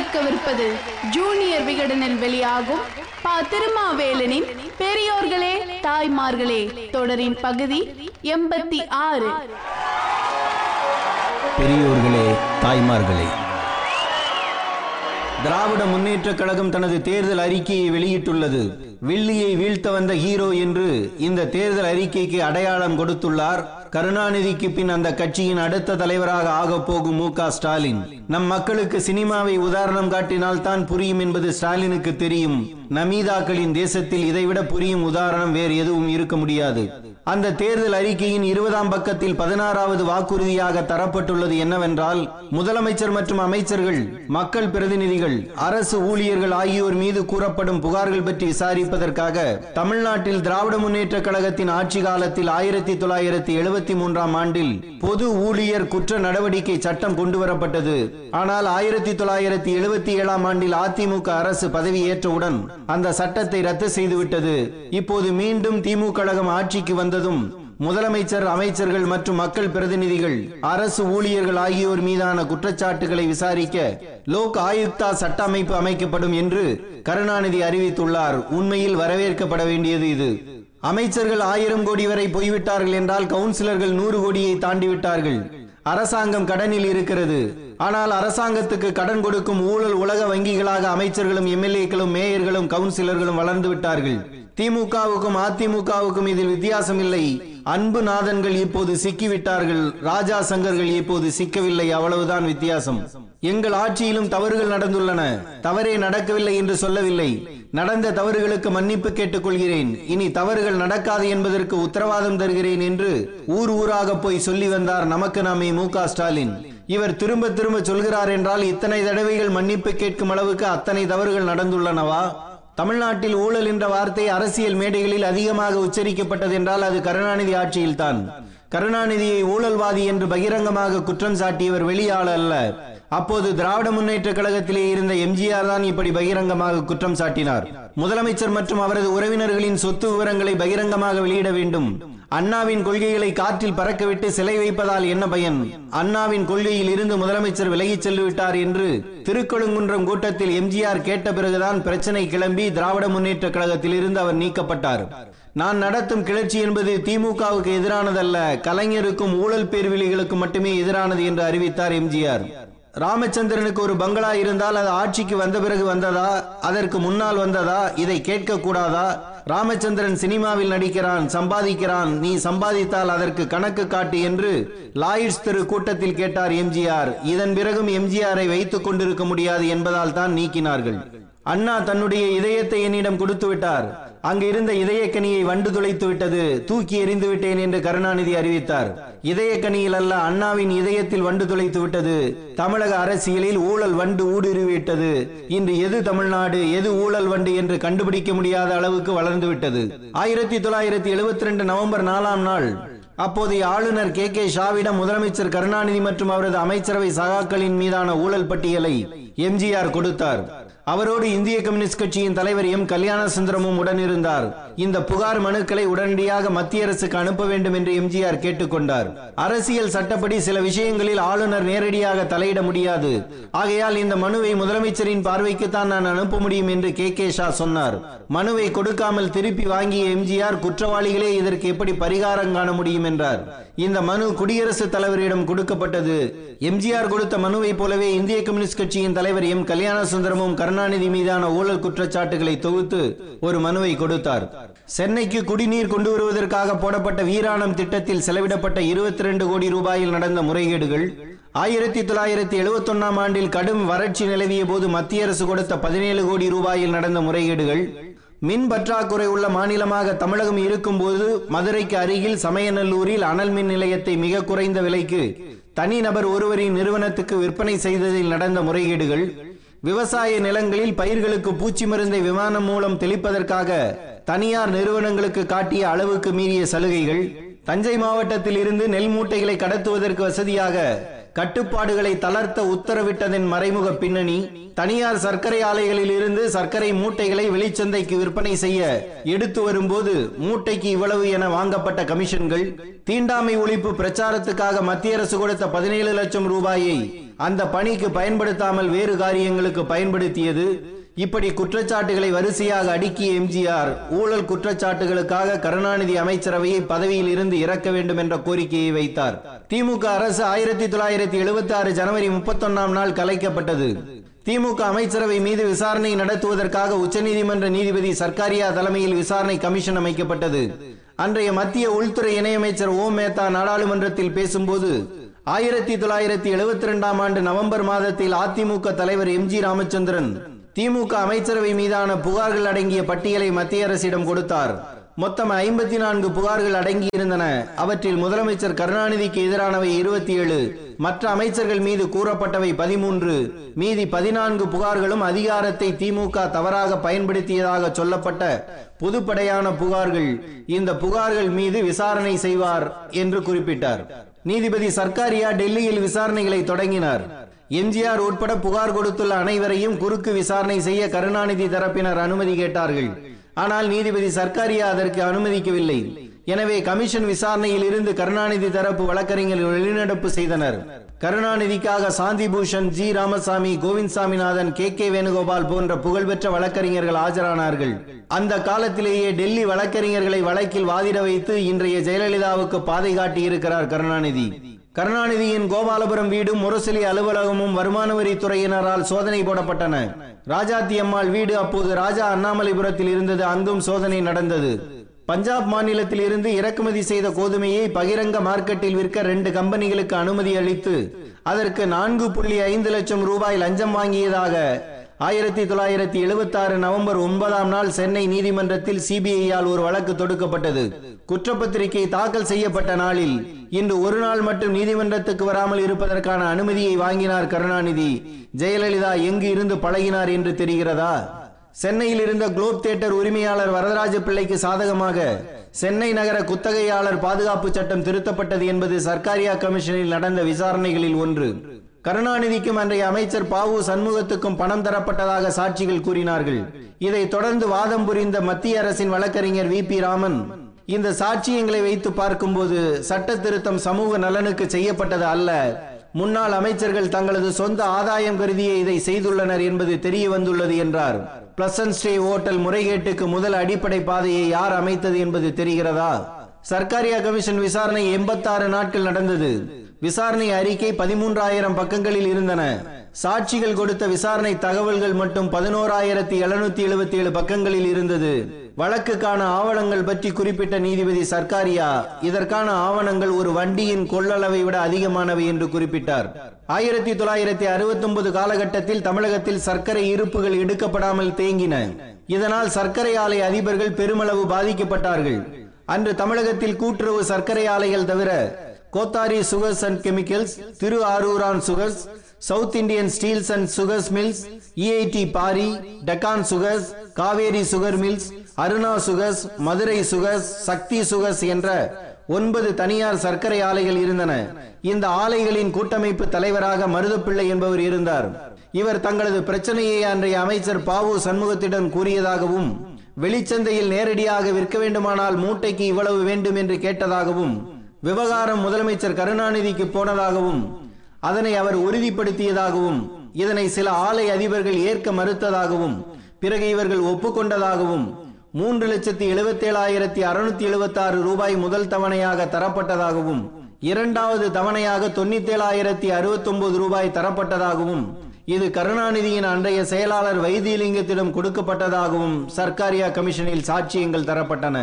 கேட்கவிருப்பது ஜூனியர் விகடனில் வெளியாகும் பா. திருமாவேலனின் பெரியோர்களே தாய்மார்களே தொடரின் பகுதி 86. பெரியோர்களே தாய்மார்களே. திராவிட முன்னேற்ற கழகம் தனது தேர்தல் அறிக்கையை வெளியிட்டுள்ளது. வில்லியை வீழ்த்த வந்த ஹீரோ என்று இந்த தேர்தல் அறிக்கைக்கு அடையாளம் கொடுத்துள்ளார். கருணாநிதிக்கு பின் அந்த கட்சியின் அடுத்த தலைவராக ஆகப் போகும் மு க ஸ்டாலின். நம் மக்களுக்கு சினிமாவை உதாரணம் காட்டினால் தான் புரியும் என்பது ஸ்டாலினுக்கு தெரியும். நமீதாக்களின் தேசத்தில் இதைவிட புரியும் உதாரணம் வேறு எதுவும் இருக்க முடியாது. அந்த தேர்தல் அறிக்கையின் 20ஆம் பக்கத்தில் 16வது வாக்குறுதியாக தரப்பட்டுள்ளது என்னவென்றால், முதலமைச்சர் மற்றும் அமைச்சர்கள், மக்கள் பிரதிநிதிகள், அரசு ஊழியர்கள் ஆகியோர் மீது கூறப்படும் புகார்கள் பற்றி விசாரிப்பதற்காக தமிழ்நாட்டில் திராவிட முன்னேற்ற கழகத்தின் ஆட்சி காலத்தில் 1973ஆம் ஆண்டில் பொது ஊழியர் குற்ற நடவடிக்கை சட்டம் கொண்டு வரப்பட்டது. ஆனால் 1977ஆம் ஆண்டில் அதிமுக அரசு பதவியேற்றவுடன் அந்த சட்டத்தை ரத்து செய்துவிட்டது. இப்போது மீண்டும் திமுக கழகம் ஆட்சிக்கு வந்ததும் முதலமைச்சர், அமைச்சர்கள் மற்றும் மக்கள் பிரதிநிதிகள், அரசு ஊழியர்கள் ஆகியோர் மீதான குற்றச்சாட்டுகளை விசாரிக்க லோக் ஆயுக்தா சட்ட அமைப்பு அமைக்கப்படும் என்று கருணாநிதி அறிவித்துள்ளார். உண்மையில் வரவேற்கப்பட வேண்டியது இது. அமைச்சர்கள் 1000 கோடி வரை போய்விட்டார்கள் என்றால் கவுன்சிலர்கள் 100 கோடியை தாண்டிவிட்டார்கள். அரசாங்கம் கடனில் இருக்கிறது. ஆனால் அரசாங்கத்துக்கு கடன் கொடுக்கும் ஊழல் உலக வங்கிகளாக அமைச்சர்களும், எம்எல்ஏக்களும், மேயர்களும், கவுன்சிலர்களும் வளர்ந்து விட்டார்கள். திமுகவுக்கும் அதிமுகவுக்கும் இதில் வித்தியாசம் இல்லை. அன்பு நாதன்கள் இப்போது சிக்கிவிட்டார்கள், ராஜா சங்கர்கள் இப்போது சிக்கவில்லை, அவ்வளவுதான் வித்தியாசம். எங்கள் ஆட்சியிலும் தவறுகள் நடந்துள்ளன, தவறே நடக்கவில்லை என்று சொல்லவில்லை. நடந்த தவறுகளுக்கு மன்னிப்பு கேட்டுக் கொள்கிறேன், இனி தவறுகள் நடக்காது என்பதற்கு உத்தரவாதம் தருகிறேன் என்று ஊர் ஊராக போய் சொல்லி வந்தார் நமக்கு நாமே மு க ஸ்டாலின். இவர் திரும்ப திரும்ப சொல்கிறார் என்றால் இத்தனை தடவைகள் மன்னிப்பு கேட்கும் அளவுக்கு அத்தனை தவறுகள் நடந்துள்ளனவா? தமிழ்நாட்டில் ஊழல் என்ற வார்த்தை அரசியல் மேடைகளில் அதிகமாக உச்சரிக்கப்பட்டது என்றால் அது கருணாநிதி ஆட்சியில் தான். கருணாநிதியை ஊழல்வாதி என்று பகிரங்கமாக குற்றம் சாட்டியவர் வெளியால் அல்ல, அப்போது திராவிட முன்னேற்ற கழகத்திலே இருந்த எம்.ஜி.ஆர் தான் இப்படி பகிரங்கமாக குற்றம் சாட்டினார். முதலமைச்சர் மற்றும் அவரது உறவினர்களின் சொத்து விவரங்களை பகிரங்கமாக வெளியிட வேண்டும். அண்ணாவின் கொள்கைகளை காற்றில் பறக்கவிட்டு சிலை வைப்பதால் என்ன பயன்? அண்ணாவின் கொள்கையில் இருந்து முதலமைச்சர் விலகிச் செல்லுவிட்டார் என்று திருக்கழுங்குன்றம் கூட்டத்தில் எம்.ஜி.ஆர் கேட்ட பிறகுதான் பிரச்சனை கிளம்பி திராவிட முன்னேற்ற கழகத்தில் இருந்து அவர் நீக்கப்பட்டார். நான் நடத்தும் கிளர்ச்சி என்பது திமுகவுக்கு எதிரானதல்ல, கலைஞருக்கும் ஊழல் பேர்வெளிகளுக்கும் மட்டுமே எதிரானது என்று அறிவித்தார் எம்.ஜி.ஆர். ராமச்சந்திரனுக்கு ஒரு பங்களா இருந்தால் அது ஆட்சிக்கு வந்த பிறகு வந்ததா, அதற்கு முன்னால் வந்ததா, இதை கேட்க கூடாதா? ராமச்சந்திரன் சினிமாவில் நடிக்கிறான், சம்பாதிக்கிறான், நீ சம்பாதித்தால் அதற்கு கணக்கு காட்டு என்று லாயிட்ஸ் திரு கூட்டத்தில் கேட்டார் எம்.ஜி.ஆர். இதன் பிறகும் எம்.ஜி.ஆரை வைத்துக் கொண்டிருக்க முடியாது என்பதால் தான் நீக்கினார்கள். அண்ணா தன்னுடைய இதயத்தை என்னிடம் கொடுத்து விட்டார், அங்கிருந்த இதயக்கனியை வண்டு துளைத்து விட்டது, தூக்கி எறிந்து விட்டேன் என்று கருணாநிதி அறிவித்தார். இதயக்கனியில் அல்ல, அண்ணாவின் இதயத்தில் வண்டு துளைத்து விட்டது. தமிழக அரசியலில் ஊழல் வண்டு ஊடுருவிவிட்டது. இன்று எது தமிழ்நாடு, எது ஊழல் வண்டு என்று கண்டுபிடிக்க முடியாத அளவுக்கு வளர்ந்து விட்டது. 1972 நவம்பர் 4ஆம் நாள் அப்போதைய ஆளுநர் கே கே ஷாவிடம் முதலமைச்சர் கருணாநிதி மற்றும் அவரது அமைச்சரவை சகாக்களின் மீதான ஊழல் பட்டியலை எம்.ஜி.ஆர் கொடுத்தார். அவரோடு இந்திய கம்யூனிஸ்ட் கட்சியின் தலைவர் எம். கல்யாணசுந்தரமும் உடனிருந்தார். இந்த புகார் மனுக்களை உடனடியாக மத்திய அரசுக்கு அனுப்ப வேண்டும் என்று எம்.ஜி.ஆர் கேட்டுக்கொண்டார். அரசியல் சட்டப்படி சில விஷயங்களில் ஆளுநர் நேரடியாக தலையிட முடியாது. ஆகையால் இந்த மனுவை முதலமைச்சரின் பார்வைக்குத்தான் நான் அனுப்ப முடியும் என்று கே கே ஷா சொன்னார். மனுவை கொடுக்காமல் திருப்பி வாங்கிய எம்.ஜி.ஆர் குற்றவாளிகளே இதற்கு எப்படி பரிகாரம் காண முடியும் என்றார். இந்த மனு குடியரசுத் தலைவரிடம் கொடுக்கப்பட்டது. எம்.ஜி.ஆர் கொடுத்த மனுவை போலவே இந்திய கம்யூனிஸ்ட் கட்சியின் தலைவர் எம். கல்யாணசுந்தரமும் கருணாநிதி மீதான ஊழல் குற்றச்சாட்டுகளை தொகுத்து ஒரு மனுவை கொடுத்தார். சென்னைக்கு குடிநீர் கொண்டு வருவதற்காக போடப்பட்ட வீராணம் திட்டத்தில் செலவிடப்பட்ட 22 கோடி ரூபாயில் நடந்த முறைகேடுகள், 1971ஆம் ஆண்டில் கடும் வறட்சி நிலவிய போது மத்திய அரசு கொடுத்த 17 கோடி ரூபாயில் நடந்த முறைகேடுகள், மின் பற்றாக்குறை உள்ள மாநிலமாக தமிழகம் இருக்கும் போது மதுரைக்கு அருகில் சமயநல்லூரில் அனல் மின் நிலையத்தை மிக குறைந்த விலைக்கு தனிநபர் ஒருவரின் நிறுவனத்துக்கு விற்பனை செய்ததில் நடந்த முறைகேடுகள், விவசாய நிலங்களில் பயிர்களுக்கு பூச்சி மருந்தை விமானம் மூலம் தெளிப்பதற்காக தனியார் நிறுவனங்களுக்கு காட்டிய அளவுக்கு மீறிய சலுகைகள், தஞ்சை மாவட்டத்தில் இருந்து நெல் மூட்டைகளை கடத்துவதற்கு வசதியாக கட்டுப்பாடுகளை தளர்த்த உத்தரவிட்டதன் மறைமுக பின்னணி, தனியார் சர்க்கரை ஆலைகளில் இருந்து சர்க்கரை மூட்டைகளை வெளிச்சந்தைக்கு விற்பனை செய்ய எடுத்து வரும்போது மூட்டைக்கு இவ்வளவு என வாங்கப்பட்ட கமிஷன்கள், தீண்டாமை ஒழிப்பு பிரச்சாரத்துக்காக மத்திய அரசு கொடுத்த 17 லட்சம் ரூபாயை அந்த பணிக்கு பயன்படுத்தாமல் வேறு காரியங்களுக்கு பயன்படுத்தியது, இப்படி குற்றச்சாட்டுகளை வரிசையாக அடுக்கிய எம்.ஜி.ஆர் ஊழல் குற்றச்சாட்டுகளுக்காக கருணாநிதி அமைச்சரவையை பதவியில் இருந்து இறக்க வேண்டும் என்ற கோரிக்கையை வைத்தார். திமுக அரசு 1976 ஜனவரி 31 நாள் கலைக்கப்பட்டது. திமுக அமைச்சரவை மீது விசாரணை நடத்துவதற்காக உச்சநீதிமன்ற நீதிபதி சர்க்காரியா தலைமையில் விசாரணை கமிஷன் அமைக்கப்பட்டது. அன்றைய மத்திய உள்துறை இணையமைச்சர் ஓம் மேத்தா நாடாளுமன்றத்தில் பேசும்போது 1972 ஆண்டு நவம்பர் மாதத்தில் அதிமுக தலைவர் எம்.ஜி. ராமச்சந்திரன் திமுக அமைச்சரவை மீதான புகார்கள் அடங்கிய பட்டியலை மத்திய அரசிடம் கொடுத்தார். மொத்தம் 54 புகார்கள் அடங்கியிருந்தன. அவற்றில் முதலமைச்சர் கருணாநிதிக்கு எதிரானவை 27, மற்ற அமைச்சர்கள் மீது கூறப்பட்டவை 13, மீதி 14 புகார்களும் அதிகாரத்தை திமுக தவறாக பயன்படுத்தியதாக சொல்லப்பட்ட பொதுப்படையான புகார்கள். இந்த புகார்கள் மீது விசாரணை செய்வார் என்று குறிப்பிட்டார். நீதிபதி சர்க்காரியா டெல்லியில் விசாரணைகளை தொடங்கினார். எம்.ஜி.ஆர் உட்பட புகார் கொடுத்துள்ள அனைவரையும் குறுக்கு விசாரணை செய்ய கருணாநிதி தரப்பினர் அனுமதி கேட்டார்கள். ஆனால் நீதிபதி சர்க்காரியா அதற்கு அனுமதிக்கவில்லை. எனவே கமிஷன் விசாரணையில் இருந்து கருணாநிதி தரப்பு வழக்கறிஞர்கள் வெளிநடப்பு செய்தனர். கருணாநிதிக்காக சாந்திபூஷன், ஜி. ராமசாமி, கோவிந்த் சாமிநாதன், கே. வேணுகோபால் போன்ற புகழ்பெற்ற வழக்கறிஞர்கள் ஆஜரானார்கள். அந்த காலத்திலேயே டெல்லி வழக்கறிஞர்களை வழக்கில் வாதிட வைத்து இன்றைய ஜெயலலிதாவுக்கு பாதை காட்டியிருக்கிறார் கருணாநிதி. கருணாநிதியின் கோபாலபுரம் வீடும் முரசொலி அலுவலகமும் வருமான வரித்துறையினரால் சோதனை போடப்பட்டன. ராஜாத்தி அம்மாள் வீடு அப்போது ராஜா அண்ணாமலைபுரத்தில் இருந்தது. அங்கும் சோதனை நடந்தது. பஞ்சாப் மாநிலத்தில் இருந்து இறக்குமதி செய்த கோதுமையை பகிரங்க மார்க்கெட்டில் விற்க 2 கம்பெனிகளுக்கு அனுமதி அளித்து அதற்கு 4.5 லட்சம் ரூபாய் லஞ்சம் வாங்கியதாக 1976 நவம்பர் 9 நாள் சென்னை நீதிமன்றத்தில் சிபிஐயால் ஒரு வழக்கு தொடுக்கப்பட்டது. குற்றப்பத்திரிகை தாக்கல் செய்யப்பட்ட நாளில் இன்று ஒரு நாள் மட்டும் நீதிமன்றத்துக்கு வராமல் இருப்பதற்கான அனுமதியை வாங்கினார் கருணாநிதி. ஜெயலலிதா எங்கு இருந்து பழகினார் என்று தெரிகிறதா? சென்னையில் இருந்த குளோப் தியேட்டர் உரிமையாளர் வரதராஜ பிள்ளைக்கு சாதகமாக சென்னை நகர குத்தகையாளர் பாதுகாப்பு சட்டம் திருத்தப்பட்டது என்பது சர்க்காரியா கமிஷனில் நடந்த விசாரணைகளில் ஒன்று. கருணாநிதிக்கும் அன்றைய அமைச்சர் பாவு சண்முகத்துக்கும் பணம் தரப்பட்டதாக சாட்சிகள் கூறினார்கள். இதை தொடர்ந்து வாதம் புரிந்த மத்திய அரசின் வழக்கறிஞர் வி. பி. ராமன் இந்த சாட்சியங்களை வைத்து பார்க்கும்போது சட்ட திருத்தம் சமூக நலனுக்கு செய்யப்பட்டது அல்ல, முன்னாள் அமைச்சர்கள் தங்களது சொந்த ஆதாயம் கருதியே இதை செய்துள்ளனர் என்பது தெரிய வந்துள்ளது என்றார். பிளசன்ஸ்டே ஹோட்டல் முறைகேட்டுக்கு முதல் அடிப்படை பாதையை யார் அமைத்தது என்பது தெரிகிறதா? சர்க்காரியா கமிஷன் விசாரணை 86 நாட்கள் நடந்தது. விசாரணை அறிக்கை 13000 பக்கங்களில் இருந்தன. சாட்சிகள் கொடுத்த விசாரணை தகவல்கள் மட்டும் 11777 பக்கங்களில் இருந்தது. வழக்குக்கான ஆவணங்கள் பற்றி குறிப்பிட்ட நீதிபதி சர்க்காரியா இதற்கான ஆவணங்கள் ஒரு வண்டியின் கொள்ளளவை விட அதிகமானவை என்று குறிப்பிட்டார். 1969 காலகட்டத்தில் தமிழகத்தில் சர்க்கரை இருப்புகள் எடுக்கப்படாமல் தேங்கின. இதனால் சர்க்கரை ஆலை அதிபர்கள் பெருமளவு பாதிக்கப்பட்டார்கள். அன்று தமிழகத்தில் கூட்டுறவு சர்க்கரை ஆலைகள் தவிர Kothari sugars and chemicals, Aruran sugars, south Indian steels and sugars mills, EI Pari Deccan sugars, Kaveri sugar mills, Aruna sugars, Madurai sugars, Sakthi sugars என்ற 9 தனியார் சர்க்கரை ஆலைகள் இருந்தன. இந்த ஆலைகளின் கூட்டமைப்பு தலைவராக மருதப்பிள்ளை என்பவர் இருந்தார். இவர் தங்களது பிரச்சனையை அன்றைய அமைச்சர் பாவு சண்முகத்திடம் கூறியதாகவும், வெளிச்சந்தையில் நேரடியாக விற்க வேண்டுமானால் மூட்டைக்கு இவ்வளவு வேண்டும் என்று கேட்டதாகவும், விவகாரம் முதலமைச்சர் கருணாநிதிக்கு போனதாகவும் அதனை அவர் உறுதிப்படுத்தியதாகவும், இதனை சில ஆலை அதிபர்கள் ஏற்க மறுத்ததாகவும், பிறகு இவர்கள் ஒப்புக்கொண்டதாகவும், 3,77,676 ரூபாய் முதல் தவணையாக தரப்பட்டதாகவும், இரண்டாவது தவணையாக 97,069 ரூபாய் தரப்பட்டதாகவும், இது கருணாநிதியின் அன்றைய செயலாளர் வைத்தியலிங்கத்திடம் கொடுக்கப்பட்டதாகவும் சர்க்காரியா கமிஷனில் சாட்சியங்கள் தரப்பட்டன.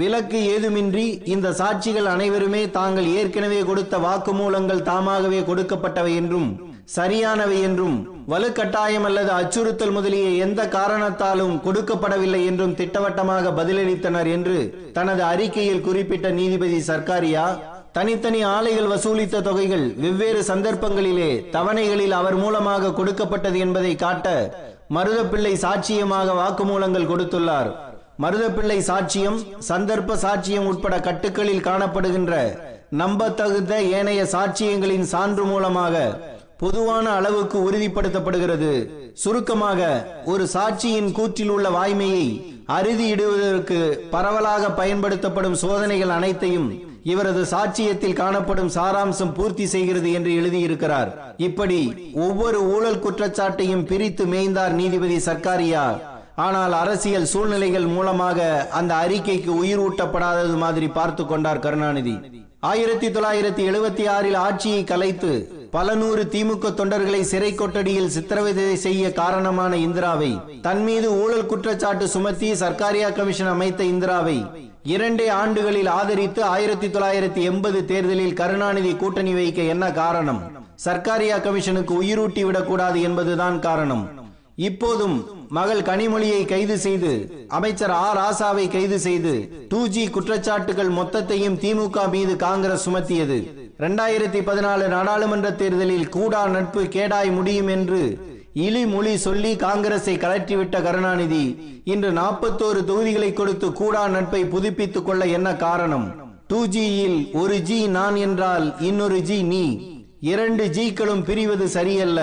விலக்கு ஏதுமின்றி இந்த சாட்சிகள் அனைவருமே தாங்கள் ஏற்கனவே கொடுத்த வாக்குமூலங்கள் தாமாகவே கொடுக்கப்பட்டவை என்றும், சரியானவை என்றும், வலுக்கட்டாயம் அல்லது அச்சுறுத்தல் முதலிய எந்த காரணத்தாலும் கொடுக்கப்படவில்லை என்றும் திட்டவட்டமாக பதிலளித்தனர் என்று தனது அறிக்கையில் குறிப்பிட்ட நீதிபதி சர்க்காரியா, தனித்தனி ஆலைகள் வசூலித்த தொகைகள் வெவ்வேறு சந்தர்ப்பங்களிலே தவணைகளில் அவர் மூலமாக கொடுக்கப்பட்டது என்பதை காட்ட மருதப்பிள்ளை சாட்சியமாக வாக்குமூலங்கள் கொடுத்துள்ளார். மருதப்பிள்ளை சாட்சியம், சந்தர்ப்ப சாட்சியம் உட்பட கட்டுக்களில் காணப்படுகின்ற நம்பத்தகுந்த ஏனைய சாட்சியங்களின் சான்று மூலமாக பொதுவான அளவுக்கு உறுதிப்படுத்தப்படுகிறது. சுருக்கமாக, ஒரு சாட்சியின் கூற்றில் உள்ள வாய்மையை அறுதியிடுவதற்கு பரவலாக பயன்படுத்தப்படும் சோதனைகள் அனைத்தையும் இவரது சாட்சியத்தில் காணப்படும் சாராம்சம் பூர்த்தி செய்கிறது என்று எழுதியிருக்கிறார். இப்படி ஒவ்வொரு ஊழல் குற்றச்சாட்டையும் பிரித்து மேய்ந்தார் நீதிபதி சர்க்காரியா. ஆனால் அரசியல் சூழ்நிலைகள் மூலமாக அந்த அறிக்கைக்கு உயிர் ஊட்டப்படாதது மாதிரி பார்த்து கொண்டார் கருணாநிதி. 1976இல் ஆட்சியை கலைத்து பல நூறு திமுக தொண்டர்களை சிறை கொட்டடியில் சித்திரவதை செய்ய காரணமான இந்திராவை, தன் மீது ஊழல் குற்றச்சாட்டு சுமத்தி சர்க்காரியா கமிஷன் அமைத்த இந்திராவை 2 ஆண்டுகளில் ஆதரித்து 1980 தேர்தலில் கருணாநிதி கூட்டணி வைக்க என்ன காரணம்? சர்க்காரியா கமிஷனுக்கு உயிரூட்டி விடக்கூடாது என்பதுதான் காரணம். இப்போதும் மகள் கனிமொழியை கைது செய்து, அமைச்சர் ஆ ராசாவை கைது செய்து 2G குற்றச்சாட்டுகள் மொத்தத்தையும் திமுக மீது காங்கிரஸ் சுமத்தியது. 2014 நாடாளுமன்ற தேர்தலில் கூடா நட்பு கேடாய் முடியும் என்று இழி மொழி சொல்லி காங்கிரஸை கலற்றிவிட்ட கருணாநிதி இன்று 41 தொகுதிகளை கொடுத்து கூடா நட்பை புதுப்பித்துக் கொள்ள என்ன காரணம்? 2Gயில் 1G நான் என்றால் இன்னொரு G நீ. 2Gக்களும் பிரிவது சரியல்ல,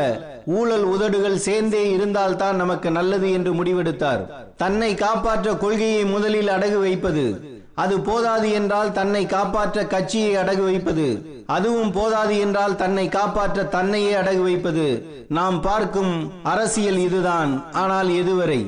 ஊழல் உதடுகள் சேர்ந்தே இருந்தால் தான் நமக்கு நல்லது என்று முடிவெடுத்தார். தன்னை காப்பாற்ற கொள்கையை முதலில் அடகு வைப்பது, அது போதாது என்றால் தன்னை காப்பாற்ற கட்சியை அடகு வைப்பது, அதுவும் போதாது என்றால் தன்னை காப்பாற்ற தன்னையே அடகு வைப்பது. நாம் பார்க்கும் அரசியல் இதுதான். ஆனால் எதுவரை?